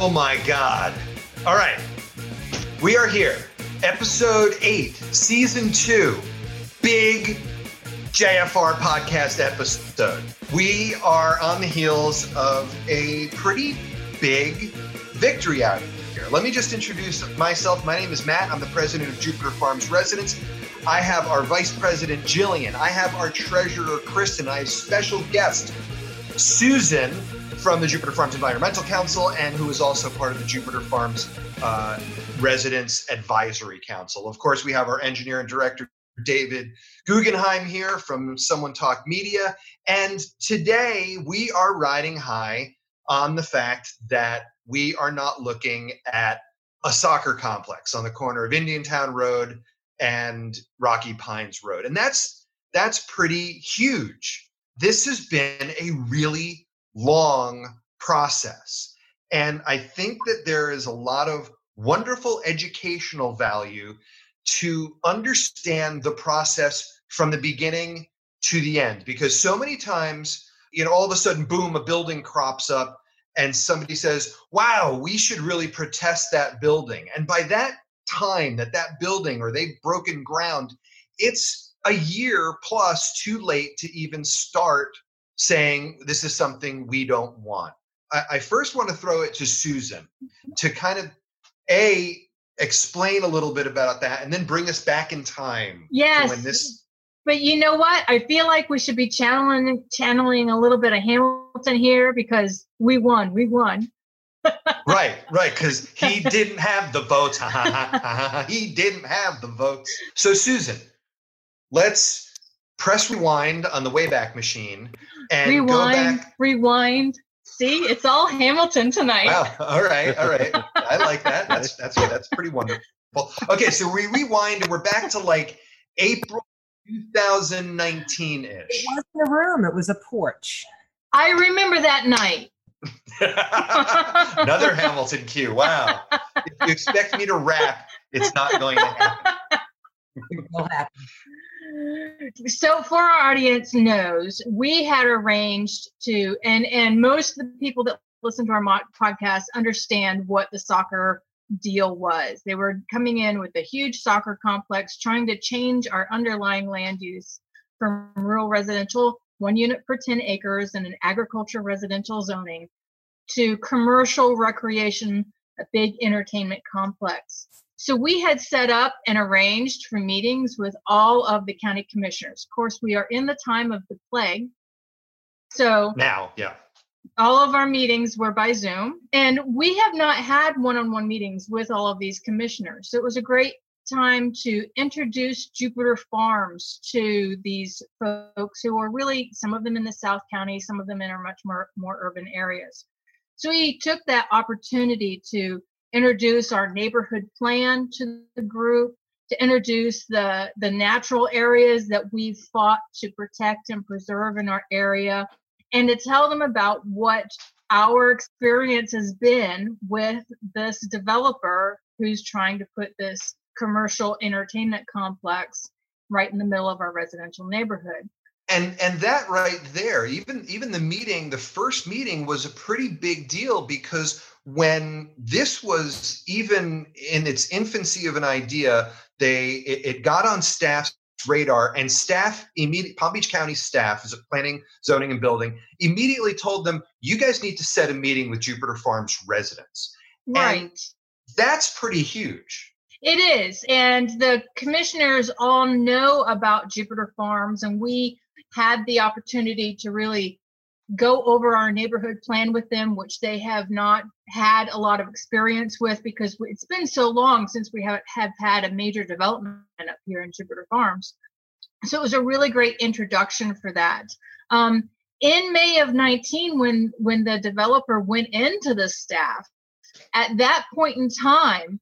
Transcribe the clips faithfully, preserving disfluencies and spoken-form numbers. Oh my God. All right. We are here. Episode eight, season two, big J F R podcast episode. We are on the heels of a pretty big victory out here. Let me just introduce myself. My name is Matt. I'm the president of Jupiter Farms Residence. I have our vice president, Jillian. I have our treasurer, Kristen. I have special guest, Susan, from the Jupiter Farms Environmental Council, and who is also part of the Jupiter Farms uh, Residence Advisory Council. Of course, we have our engineer and director, David Guggenheim, here from Someone Talked Media. And today we are riding high on the fact that we are not looking at a soccer complex on the corner of Indiantown Road and Rocky Pines Road. And that's that's pretty huge. This has been a really long process. And I think that there is a lot of wonderful educational value to understand the process from the beginning to the end. Because so many times, you know, all of a sudden, boom, a building crops up and somebody says, wow, we should really protest that building. And by that time that that building or they've broken ground, it's a year plus too late to even start saying this is something we don't want. I, I first want to throw it to Susan to kind of, A, explain a little bit about that and then bring us back in time. Yes, when this... but you know what? I feel like we should be channeling, channeling a little bit of Hamilton here because we won, we won. Right, right, because he didn't have the votes. He didn't have the votes. So Susan, let's press rewind on the Wayback Machine and rewind, go back. Rewind. See, it's all Hamilton tonight. Wow. All right. All right. I like that. That's that's that's pretty wonderful. Okay, so we rewind and we're back to like April twenty nineteen ish. It wasn't a room. It was a porch. I remember that night. Another Hamilton cue. Wow. If you expect me to rap, it's not going to happen. It will happen. So for our audience knows, we had arranged to, and, and most of the people that listen to our podcast understand what the soccer deal was. They were coming in with a huge soccer complex, trying to change our underlying land use from rural residential, one unit per ten acres and an agriculture residential zoning, to commercial recreation, a big entertainment complex. So we had set up and arranged for meetings with all of the county commissioners. Of course, we are in the time of the plague. So now, yeah, all of our meetings were by Zoom. And we have not had one-on-one meetings with all of these commissioners. So it was a great time to introduce Jupiter Farms to these folks who are really, some of them in the South County, some of them in our much more, more urban areas. So we took that opportunity to introduce our neighborhood plan to the group, to introduce the, the natural areas that we've fought to protect and preserve in our area, and to tell them about what our experience has been with this developer who's trying to put this commercial entertainment complex right in the middle of our residential neighborhood. And and that right there, even, even the meeting, the first meeting was a pretty big deal because when this was even in its infancy of an idea, they it, it got on staff's radar, and staff, immediate, Palm Beach County staff, is planning, zoning, and building, immediately told them, you guys need to set a meeting with Jupiter Farms residents. Right. And that's pretty huge. It is. And the commissioners all know about Jupiter Farms, and we had the opportunity to really go over our neighborhood plan with them, which they have not had a lot of experience with because it's been so long since we have, have had a major development up here in Jupiter Farms. So it was a really great introduction for that. Um, in May of nineteen, when, when the developer went into the staff, at that point in time,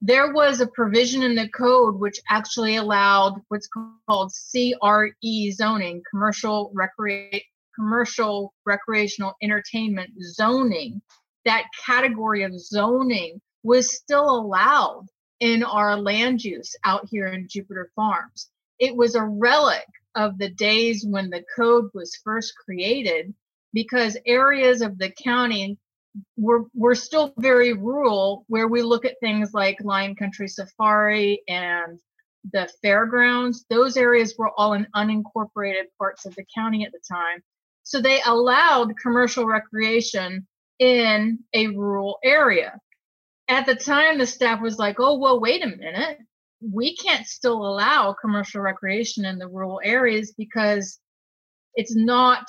there was a provision in the code which actually allowed what's called C R E zoning, commercial recreation, commercial, recreational, entertainment zoning. That category of zoning was still allowed in our land use out here in Jupiter Farms. It was a relic of the days when the code was first created, because areas of the county were, were still very rural, where we look at things like Lion Country Safari and the fairgrounds. Those areas were all in unincorporated parts of the county at the time. So they allowed commercial recreation in a rural area. At the time, the staff was like, oh, well, wait a minute. We can't still allow commercial recreation in the rural areas because it's not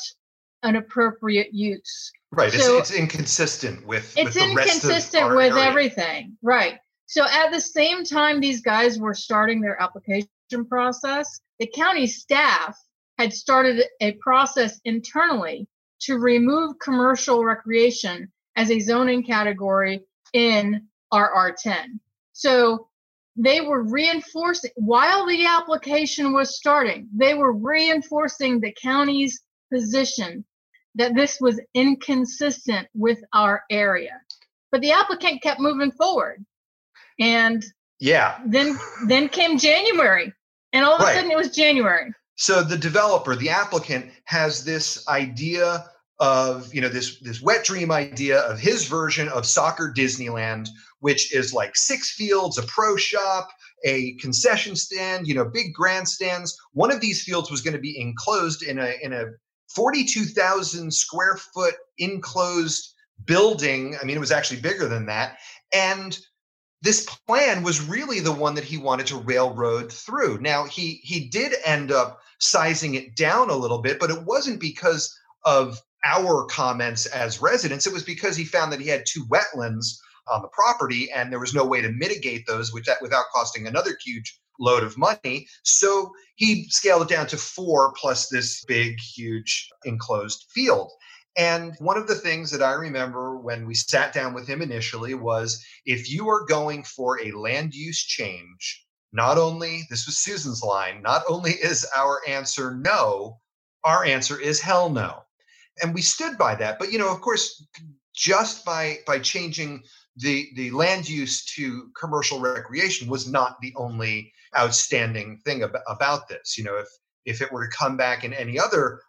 an appropriate use. Right. So it's, it's inconsistent with, it's with the rest of our area. It's inconsistent with everything. Right. So at the same time these guys were starting their application process, the county staff had started a process internally to remove commercial recreation as a zoning category in our R ten. So they were reinforcing, while the application was starting, they were reinforcing the county's position that this was inconsistent with our area. But the applicant kept moving forward. And yeah, then then came January, and all of right. a sudden it was January. So the developer, the applicant, has this idea of, you know, this, this wet dream idea of his version of soccer Disneyland, which is like six fields, a pro shop, a concession stand, you know, big grandstands. One of these fields was going to be enclosed in a in a forty-two thousand square foot enclosed building. I mean, it was actually bigger than that. And this plan was really the one that he wanted to railroad through. Now, he he did end up sizing it down a little bit, but it wasn't because of our comments as residents. It was because he found that he had two wetlands on the property, and there was no way to mitigate those which that, without costing another huge load of money. So he scaled it down to four plus this big, huge enclosed field. And one of the things that I remember when we sat down with him initially was, if you are going for a land use change, not only, this was Susan's line, not only is our answer no, our answer is hell no. And we stood by that. But, you know, of course, just by by changing the, the land use to commercial recreation was not the only outstanding thing ab- about this. You know, if if it were to come back in any other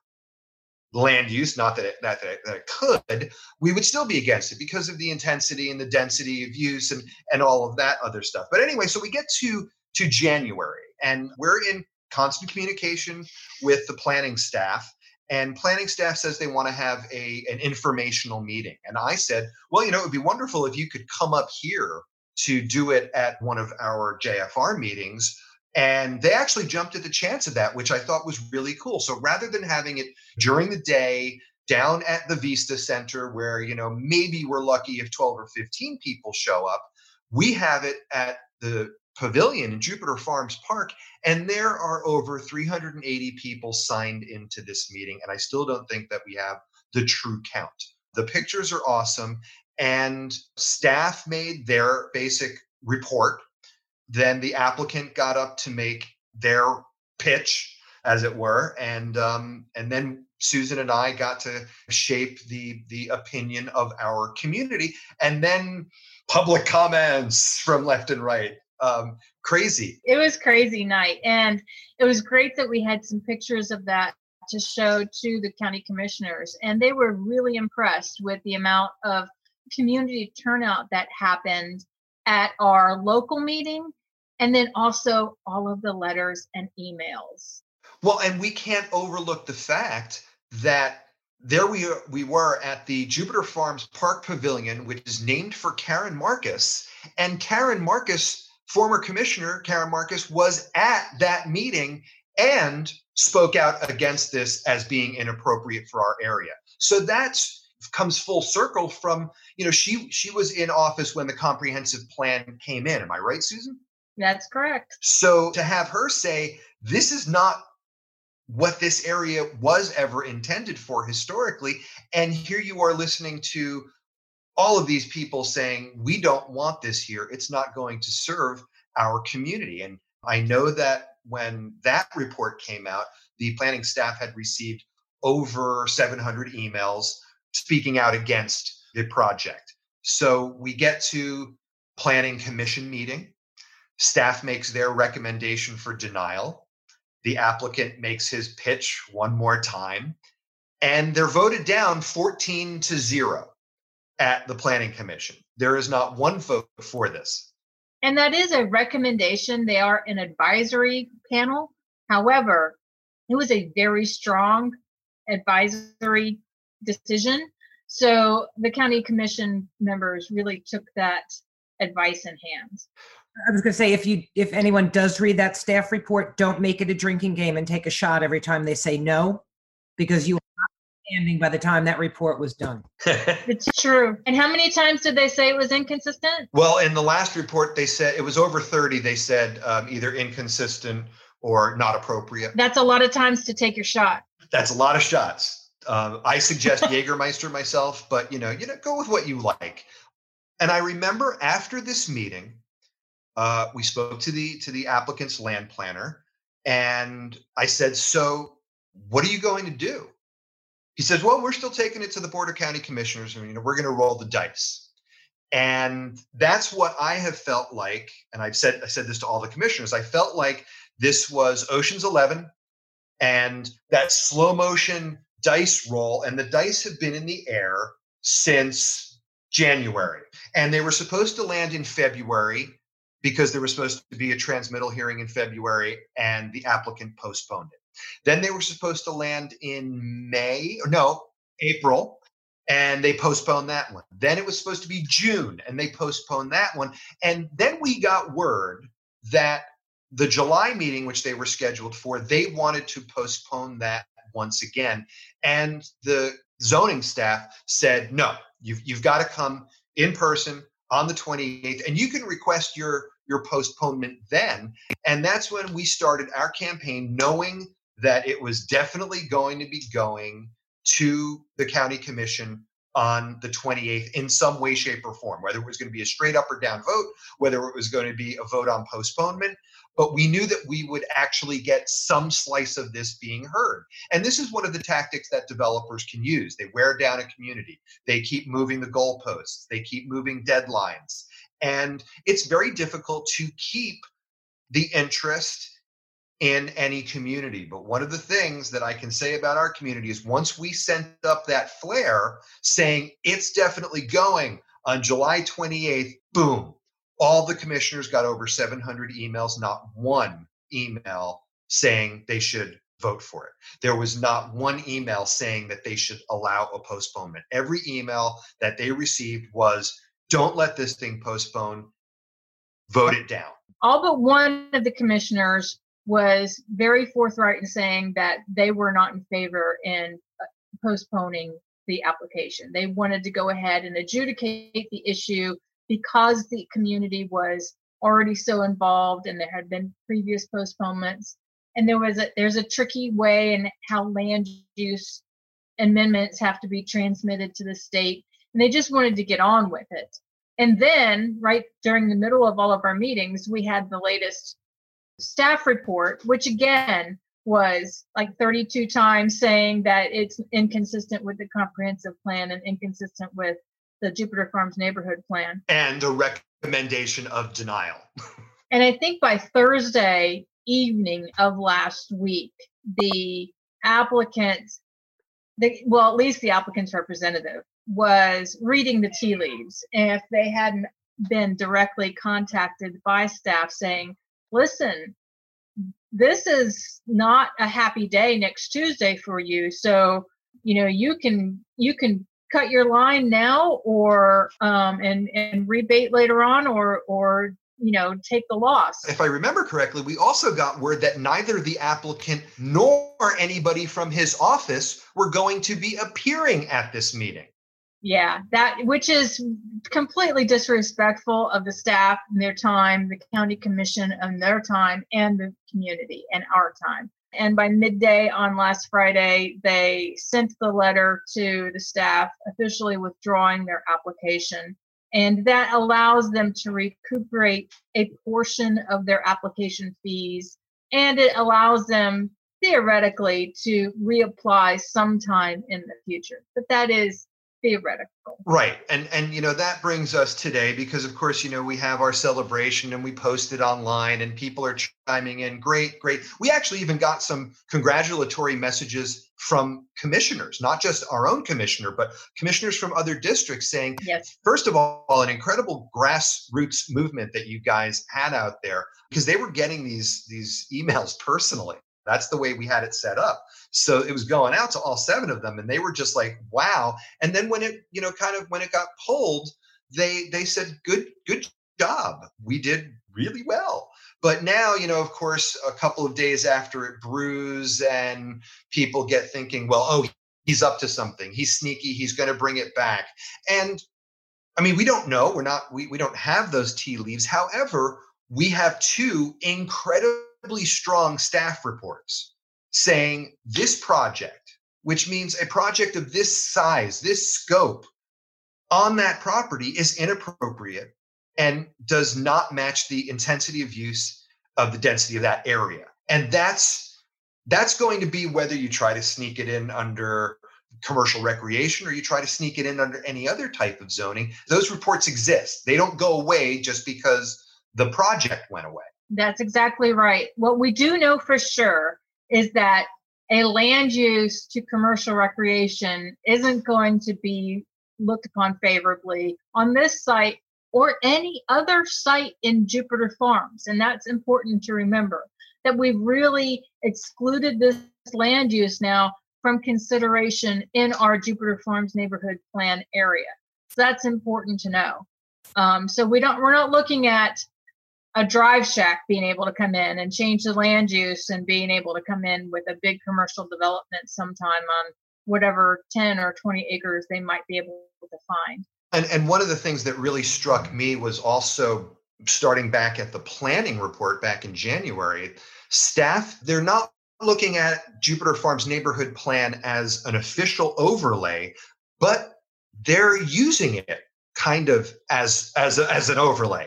land use, not that it, that, that, it, that it could, we would still be against it because of the intensity and the density of use and, and all of that other stuff. But anyway, so we get to, to January, and we're in constant communication with the planning staff, and planning staff says they want to have a an informational meeting. And I said, well, you know, it would be wonderful if you could come up here to do it at one of our J F R meetings. And they actually jumped at the chance of that, which I thought was really cool. So rather than having it during the day down at the Vista Center where, you know, maybe we're lucky if twelve or fifteen people show up, we have it at the pavilion in Jupiter Farms Park. And there are over three hundred eighty people signed into this meeting. And I still don't think that we have the true count. The pictures are awesome. And staff made their basic report. Then the applicant got up to make their pitch, as it were, and um, and then Susan and I got to shape the the opinion of our community, and then public comments from left and right. Um, crazy. It was crazy night, and it was great that we had some pictures of that to show to the county commissioners, and they were really impressed with the amount of community turnout that happened at our local meeting. And then also all of the letters and emails. Well, and we can't overlook the fact that there we are, we were at the Jupiter Farms Park Pavilion, which is named for Karen Marcus. And Karen Marcus, former commissioner Karen Marcus, was at that meeting and spoke out against this as being inappropriate for our area. So that's comes full circle from, you know, she she was in office when the comprehensive plan came in. Am I right, Susan? That's correct. So to have her say, this is not what this area was ever intended for historically, and here you are listening to all of these people saying, we don't want this here. It's not going to serve our community. And I know that when that report came out, the planning staff had received over seven hundred emails speaking out against the project. So we get to planning commission meeting. Staff makes their recommendation for denial. The applicant makes his pitch one more time, and they're voted down fourteen to zero at the Planning Commission. There is not one vote for this. And that is a recommendation. They are an advisory panel. However, it was a very strong advisory decision. So the county commission members really took that advice in hand. I was going to say, if you, if anyone does read that staff report, don't make it a drinking game and take a shot every time they say no, because you were not standing by the time that report was done. It's true. And how many times did they say it was inconsistent? Well, in the last report, they said it was over thirty. They said um, either inconsistent or not appropriate. That's a lot of times to take your shot. That's a lot of shots. Um, I suggest Jägermeister myself, but you know, you know, go with what you like. And I remember after this meeting, uh, we spoke to the to the applicant's land planner, and I said, "So, what are you going to do?" He says, "Well, we're still taking it to the Board of County Commissioners, and you know, we're going to roll the dice." And that's what I have felt like. And I've said I said this to all the commissioners. I felt like this was Ocean's Eleven. And that slow motion dice roll, and the dice have been in the air since January. And they were supposed to land in February because there was supposed to be a transmittal hearing in February, and the applicant postponed it. Then they were supposed to land in May, or no, April, and they postponed that one. Then it was supposed to be June, and they postponed that one. And then we got word that the July meeting, which they were scheduled for, they wanted to postpone that once again. And the zoning staff said, no, you've, you've got to come in person on the twenty-eighth, and you can request your, your postponement then. And that's when we started our campaign, knowing that it was definitely going to be going to the county commission on the twenty-eighth in some way, shape, or form, whether it was going to be a straight up or down vote, whether it was going to be a vote on postponement. But we knew that we would actually get some slice of this being heard. And this is one of the tactics that developers can use. They wear down a community. They keep moving the goalposts. They keep moving deadlines. And it's very difficult to keep the interest in any community. But one of the things that I can say about our community is once we sent up that flare saying it's definitely going on July twenty-eighth, boom. All the commissioners got over seven hundred emails, not one email saying they should vote for it. There was not one email saying that they should allow a postponement. Every email that they received was, don't let this thing postpone, vote it down. All but one of the commissioners was very forthright in saying that they were not in favor in postponing the application. They wanted to go ahead and adjudicate the issue because the community was already so involved and there had been previous postponements. And there was a, there's a tricky way in how land use amendments have to be transmitted to the state. And they just wanted to get on with it. And then right during the middle of all of our meetings, we had the latest staff report, which again was like thirty-two times saying that it's inconsistent with the comprehensive plan and inconsistent with the Jupiter Farms neighborhood plan. And a recommendation of denial. And I think by Thursday evening of last week, the applicant, the, well, at least the applicant's representative, was reading the tea leaves. And if they hadn't been directly contacted by staff saying, listen, this is not a happy day next Tuesday for you. So, you know, you can, you can, cut your line now, or um, and and rebate later on, or or you know take the loss. If I remember correctly, we also got word that neither the applicant nor anybody from his office were going to be appearing at this meeting. Yeah, that which is completely disrespectful of the staff and their time, the county commission and their time, and the community and our time. And by midday on last Friday, they sent the letter to the staff officially withdrawing their application. And that allows them to recuperate a portion of their application fees. And it allows them theoretically to reapply sometime in the future. But that is theoretical. Right. And, and, you know, that brings us today because, of course, you know, we have our celebration and we post it online and people are chiming in. Great, great. We actually even got some congratulatory messages from commissioners, not just our own commissioner, but commissioners from other districts saying, yes, first of all, an incredible grassroots movement that you guys had out there, because they were getting these, these emails personally. That's the way we had it set up. So it was going out to all seven of them, and they were just like, wow. And then when it, you know, kind of when it got pulled, they they said, good, good job. We did really well. But now, you know, of course, a couple of days after it brews and people get thinking, well, oh, he's up to something. He's sneaky. He's going to bring it back. And I mean, we don't know. We're not, we, we don't have those tea leaves. However, we have two incredibly strong staff reports saying this project, which means a project of this size, this scope on that property is inappropriate and does not match the intensity of use of the density of that area. And that's that's going to be whether you try to sneak it in under commercial recreation or you try to sneak it in under any other type of zoning. Those reports exist. They don't go away just because the project went away. That's exactly right. What we do know for sure is that a land use to commercial recreation isn't going to be looked upon favorably on this site or any other site in Jupiter Farms. And that's important to remember, that we've really excluded this land use now from consideration in our Jupiter Farms neighborhood plan area. So that's important to know. Um, so we don't, we're not looking at a Drive Shack being able to come in and change the land use and being able to come in with a big commercial development sometime on whatever ten or twenty acres they might be able to find. And, and one of the things that really struck me was also starting back at the planning report back in January, staff, they're not looking at Jupiter Farms neighborhood plan as an official overlay, but they're using it kind of as, as, a, as an overlay.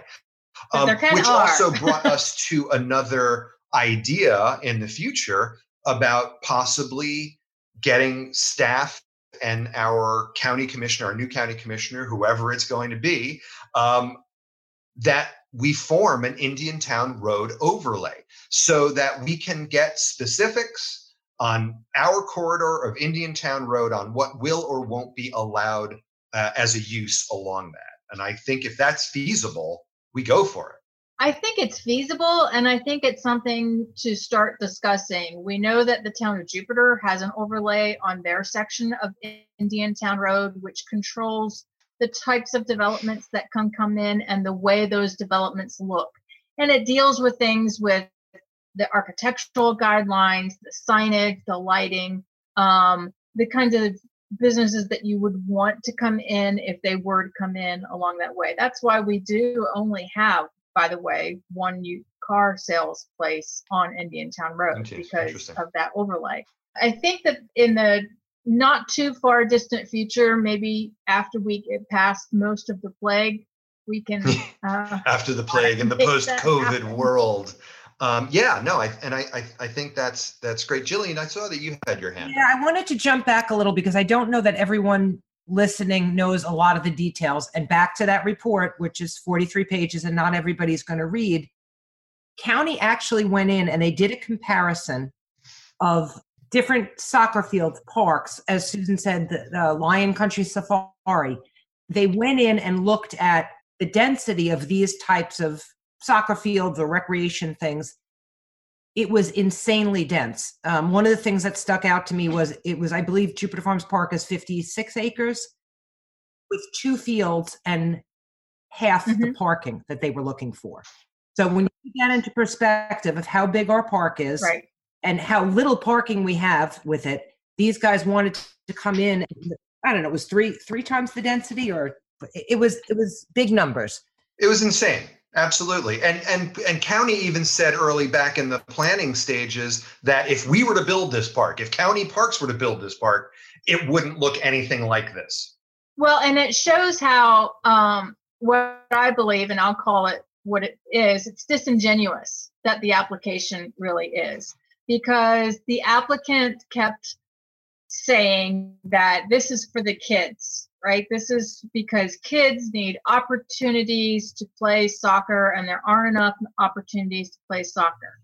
Um, which are. also brought us to another idea in the future about possibly getting staff and our county commissioner, our new county commissioner, whoever it's going to be, um, that we form an Indiantown Road overlay so that we can get specifics on our corridor of Indiantown Road on what will or won't be allowed uh, as a use along that. And I think if that's feasible, we go for it. I think it's feasible, and I think it's something to start discussing. We know that the town of Jupiter has an overlay on their section of Indiantown Road, which controls the types of developments that can come in and the way those developments look. And it deals with things with the architectural guidelines, the signage, the lighting, um, the kinds of businesses that you would want to come in if they were to come in along that way. That's why we do only have, by the way, one new car sales place on Indiantown Road, okay, because of that overlay. I think that in the not too far distant future, maybe after we get past most of the plague, we can... Uh, after the plague and the post-COVID world. Um, yeah, no, I, and I, I, I think that's that's great. Jillian, I saw that you had your hand. Yeah, I wanted to jump back a little because I don't know that everyone listening knows a lot of the details. And back to that report, which is forty-three pages and not everybody's going to read, county actually went in and they did a comparison of different soccer fields, parks, as Susan said, the, the Lion Country Safari. They went in and looked at the density of these types of soccer fields or recreation things. It was insanely dense. Um, one of the things that stuck out to me was it was, I believe, Jupiter Farms Park is fifty-six acres with two fields and half mm-hmm. the parking that they were looking for. So when you get into perspective of how big our park is right. and how little parking we have with it, these guys wanted to come in. And, I don't know, it was three three times the density, or it was it was big numbers. It was insane. Absolutely. And, and and county even said early back in the planning stages that if we were to build this park, if county parks were to build this park, it wouldn't look anything like this. Well, and it shows how um, what I believe, and I'll call it what it is, it's disingenuous that the application really is, because the applicant kept saying that this is for the kids. right? This is because kids need opportunities to play soccer, and there aren't enough opportunities to play soccer.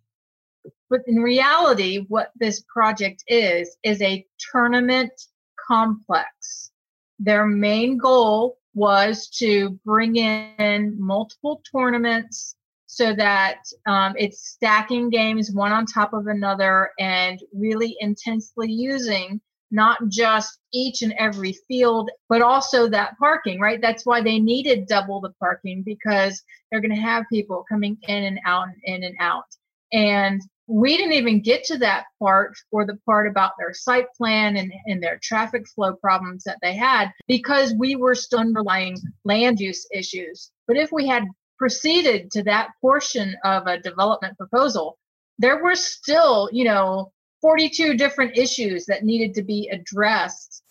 But in reality, what this project is, is a tournament complex. Their main goal was to bring in multiple tournaments so that um, it's stacking games one on top of another and really intensely using not just each and every field, but also that parking, right? That's why they needed double the parking, because they're going to have people coming in and out and in and out. And we didn't even get to that part, or the part about their site plan and, and their traffic flow problems that they had, because we were still underlying land use issues. But if we had proceeded to that portion of a development proposal, there were still, you know, forty-two different issues that needed to be addressed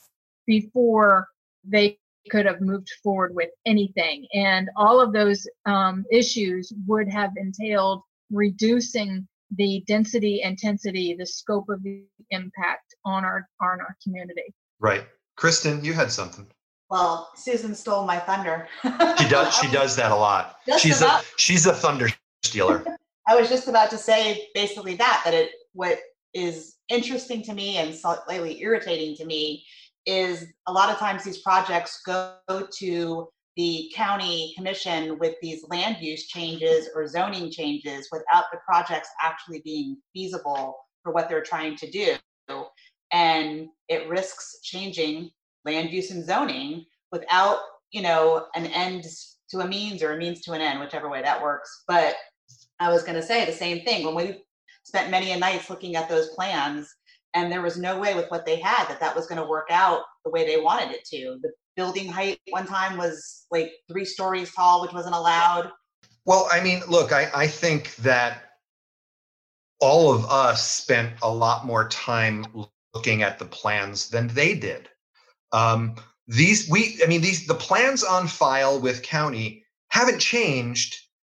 before they could have moved forward with anything. And all of those um, issues would have entailed reducing the density, intensity, the scope of the impact on our, on our community. Right. Kristen, you had something. Well, Susan stole my thunder. She does. She does that a lot. Just she's about, a she's a thunder stealer. I was just about to say basically that, that it, what is interesting to me and slightly irritating to me is a lot of times these projects go to the county commission with these land use changes or zoning changes without the projects actually being feasible for what they're trying to do. And it risks changing land use and zoning without, you know, an end to a means or a means to an end, whichever way that works. But I was going to say the same thing when we spent many a nights looking at those plans, and there was no way with what they had that that was going to work out the way they wanted it to. The building height one time was like three stories tall, which wasn't allowed. Well, I mean, look, I, I think that all of us spent a lot more time looking at the plans than they did. Um, these, we, I mean, these, the plans on file with county haven't changed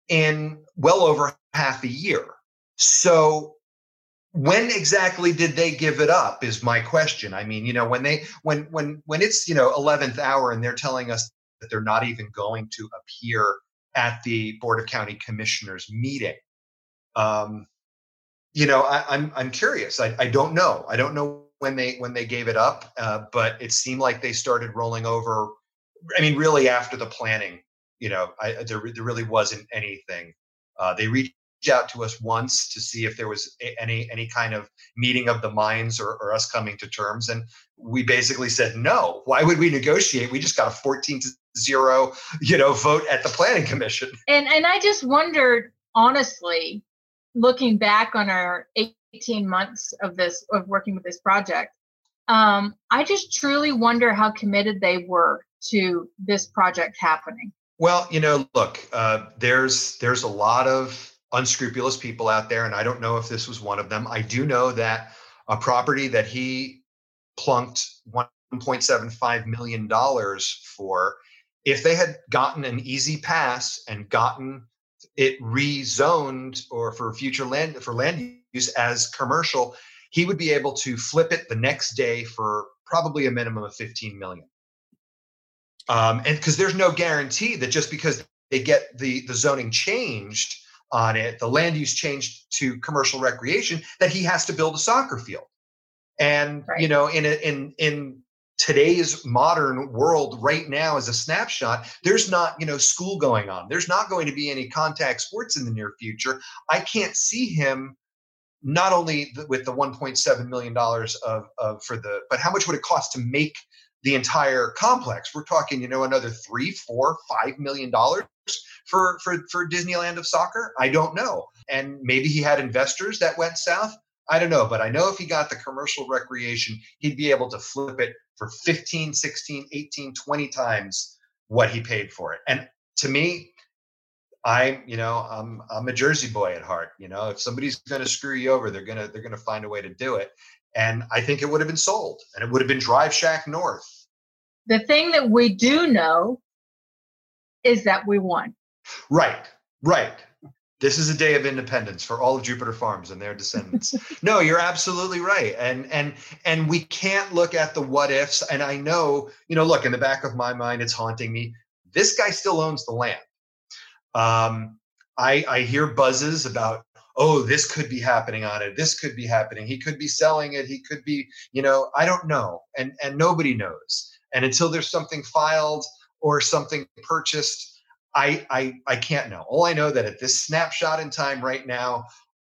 in well over half a year. So when exactly did they give it up is my question. I mean, you know, when they, when, when, when it's, you know, eleventh hour and they're telling us that they're not even going to appear at the Board of County Commissioners meeting. Um, you know, I, I'm, I'm curious. I, I don't know. I don't know when they, when they gave it up, uh, but it seemed like they started rolling over. I mean, really after the planning, you know, I, there, there really wasn't anything. Uh, they reached out to us once to see if there was any any kind of meeting of the minds or, or us coming to terms, and we basically said no. Why would we negotiate? We just got a fourteen to zero, you know, vote at the Planning Commission. And and I just wondered, honestly, looking back on our eighteen months of this of working with this project, um, I just truly wonder how committed they were to this project happening. Well, you know, look, uh, there's there's a lot of unscrupulous people out there, and I don't know if this was one of them. I do know that a property that he plunked one point seven five million dollars for, if they had gotten an easy pass and gotten it rezoned or for future land for land use as commercial, he would be able to flip it the next day for probably a minimum of fifteen million dollars. Um, and because there's no guarantee that just because they get the, the zoning changed on it, the land use changed to commercial recreation, that he has to build a soccer field. And, right. you know, in a, in in today's modern world right now as a snapshot, there's not, you know, school going on. There's not going to be any contact sports in the near future. I can't see him not only th- with the one point seven million dollars of, of for the, but how much would it cost to make the entire complex? We're talking, you know, another three, four, five million dollars for for for Disneyland of soccer. I don't know, and maybe he had investors that went south. I don't know, but I know if he got the commercial recreation, he'd be able to flip it for fifteen, sixteen, eighteen, twenty times what he paid for it. And to me, I, you know, I'm I'm a Jersey boy at heart. You know, if somebody's going to screw you over, they're gonna they're gonna find a way to do it. And I think it would have been sold, and it would have been Drive Shack North. The thing that we do know is that we won. Right, right. This is a day of independence for all of Jupiter Farms and their descendants. No, you're absolutely right. And and and we can't look at the what ifs. And I know, you know, look, in the back of my mind, it's haunting me. This guy still owns the land. Um, I, I hear buzzes about, oh, this could be happening on it. This could be happening. He could be selling it. He could be, you know, I don't know. And, and nobody knows. And until there's something filed or something purchased, I, I I can't know. All I know that at this snapshot in time right now,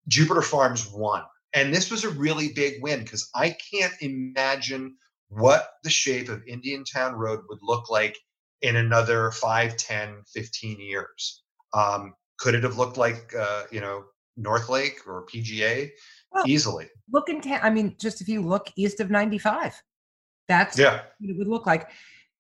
Jupiter Farms won. And this was a really big win because I can't imagine what the shape of Indiantown Road would look like in another five, ten, fifteen years. Um, could it have looked like, uh, you know, North Lake or P G A? Well, easily. Look in town. I mean, just if you look east of ninety-five, that's yeah. what it would look like.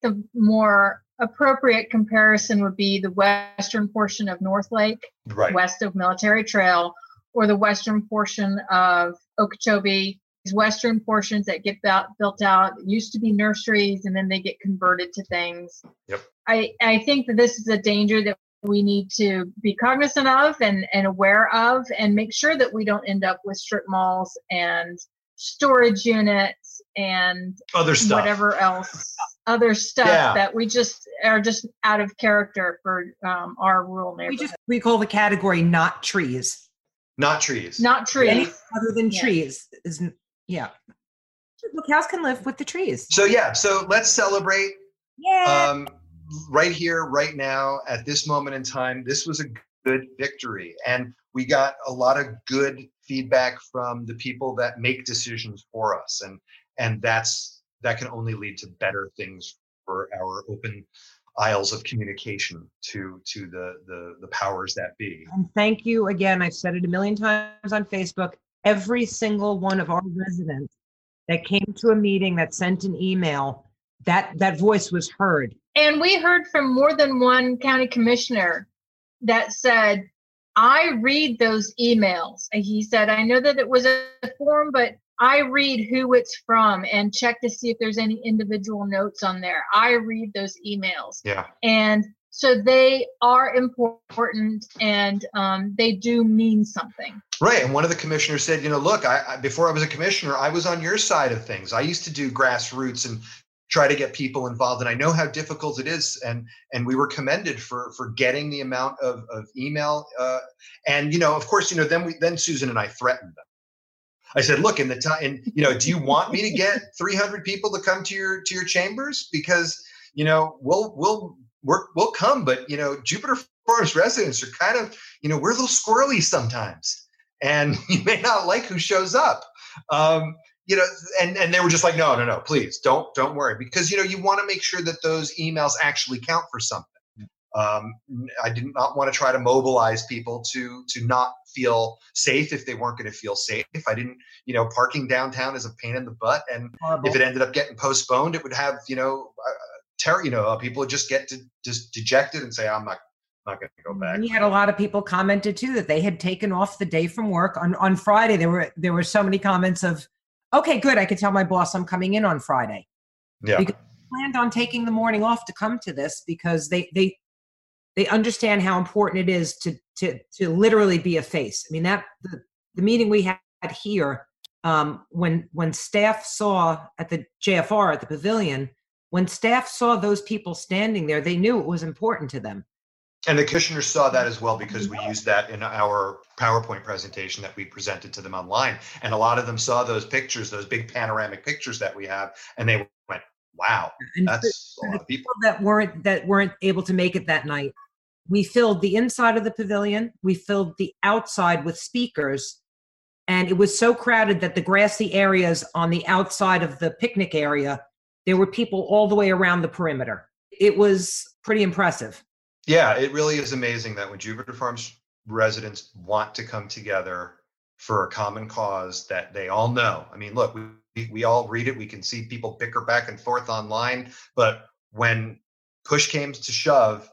The more appropriate comparison would be the western portion of North Lake, right, west of Military Trail, or the western portion of Okeechobee. These western portions that get built out used to be nurseries, and then they get converted to things. Yep. I, I think that this is a danger that we need to be cognizant of and, and aware of, and make sure that we don't end up with strip malls and storage units and other stuff, whatever else, other stuff yeah. that we just are just out of character for um, our rural neighborhood. We just we call the category not trees, not trees, not trees. Anything other than yeah. trees is yeah. Look, cows can live with the trees. So yeah, so let's celebrate. Yeah. Um, right here, right now, at this moment in time, this was a good victory, and we got a lot of good feedback from the people that make decisions for us, and and that's that can only lead to better things for our open aisles of communication to to the the, the powers that be. And thank you again. I've said it a million times on Facebook. Every single one of our residents that came to a meeting, that sent an email, that that voice was heard. And we heard from more than one county commissioner that said, I read those emails. And he said, I know that it was a form, but I read who it's from and check to see if there's any individual notes on there. I read those emails. Yeah. And so they are important, and um, they do mean something. Right. And one of the commissioners said, you know, look, I, I before I was a commissioner, I was on your side of things. I used to do grassroots and try to get people involved, and I know how difficult it is, and and we were commended for for getting the amount of of email, uh, and you know, of course, you know, then we then Susan and I threatened them. I said, look, in the time, and you know, do you want me to get three hundred people to come to your to your chambers? Because you know, we'll we'll we're, we'll come, but you know, Jupiter Farms residents are kind of, you know, we're a little squirrely sometimes, and you may not like who shows up. Um, You know, and, and they were just like, no, no, no, please don't, don't worry. Because, you know, you want to make sure that those emails actually count for something. Um, I did not want to try to mobilize people to, to not feel safe if they weren't going to feel safe. I didn't, you know, parking downtown is a pain in the butt. And horrible. If it ended up getting postponed, it would have, you know, uh, terror, you know, uh, people would just get to, just dejected and say, I'm not not going to go back. We had a lot of people commented too, that they had taken off the day from work on, on Friday. There were, there were so many comments of, okay, good. I could tell my boss I'm coming in on Friday. Yeah. Because I planned on taking the morning off to come to this because they they they understand how important it is to to to literally be a face. I mean, that the, the meeting we had here, um, when when staff saw at the J F R at the pavilion, when staff saw those people standing there, they knew it was important to them. And the commissioners saw that as well, because we used that in our PowerPoint presentation that we presented to them online. And a lot of them saw those pictures, those big panoramic pictures that we have, and they went, wow, that's a lot of people. People that weren't, that weren't able to make it that night. We filled the inside of the pavilion. We filled the outside with speakers. And it was so crowded that the grassy areas on the outside of the picnic area, there were people all the way around the perimeter. It was pretty impressive. Yeah, it really is amazing that when Jupiter Farms residents want to come together for a common cause that they all know. I mean, look, we, we all read it. We can see people bicker back and forth online. But when push came to shove,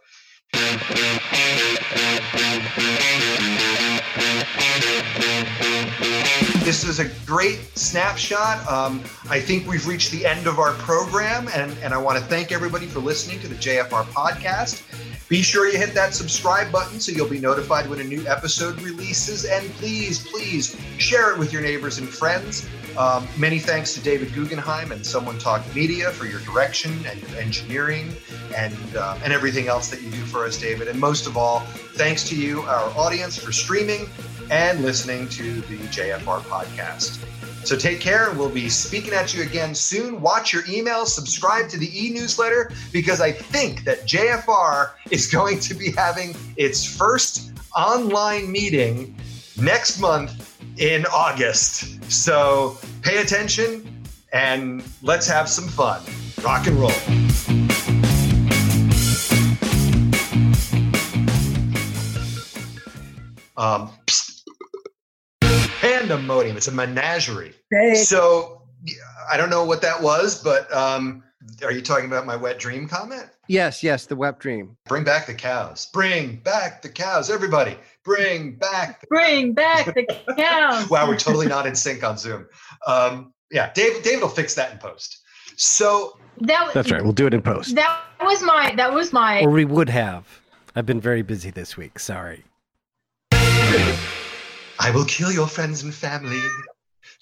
this is a great snapshot. Um, I think we've reached the end of our program, and, and I want to thank everybody for listening to the J F R podcast. Be sure you hit that subscribe button so you'll be notified when a new episode releases. And please, please share it with your neighbors and friends. Um, many thanks to David Guggenheim and Someone Talked Media for your direction and your engineering and, uh, and everything else that you do for us, David. And most of all, thanks to you, our audience, for streaming and listening to the J F R podcast. So take care, and we'll be speaking at you again soon. Watch your emails, subscribe to the e-newsletter, because I think that J F R is going to be having its first online meeting next month in August. So pay attention, and let's have some fun. Rock and roll. Um, pandemonium. It's a menagerie. Hey. So I don't know what that was, but um, are you talking about my wet dream comment? Yes, yes, the wet dream. Bring back the cows. Bring back the cows. Everybody, bring back. The bring cows. back the cows. Wow, we're totally not in sync on Zoom. Um, yeah, David, David will fix that in post. So that, that's right. We'll do it in post. That was my. That was my. Or we would have. I've been very busy this week. Sorry. I will kill your friends and family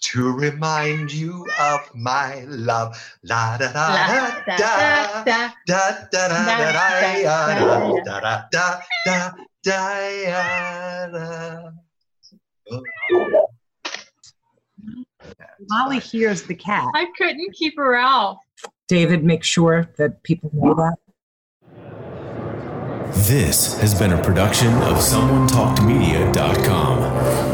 to remind you of my love. La da da da da da da da da da da da da. Molly hears the cat. I couldn't keep her out. David, make sure that people know that. This has been a production of Someone Talked Media dot com.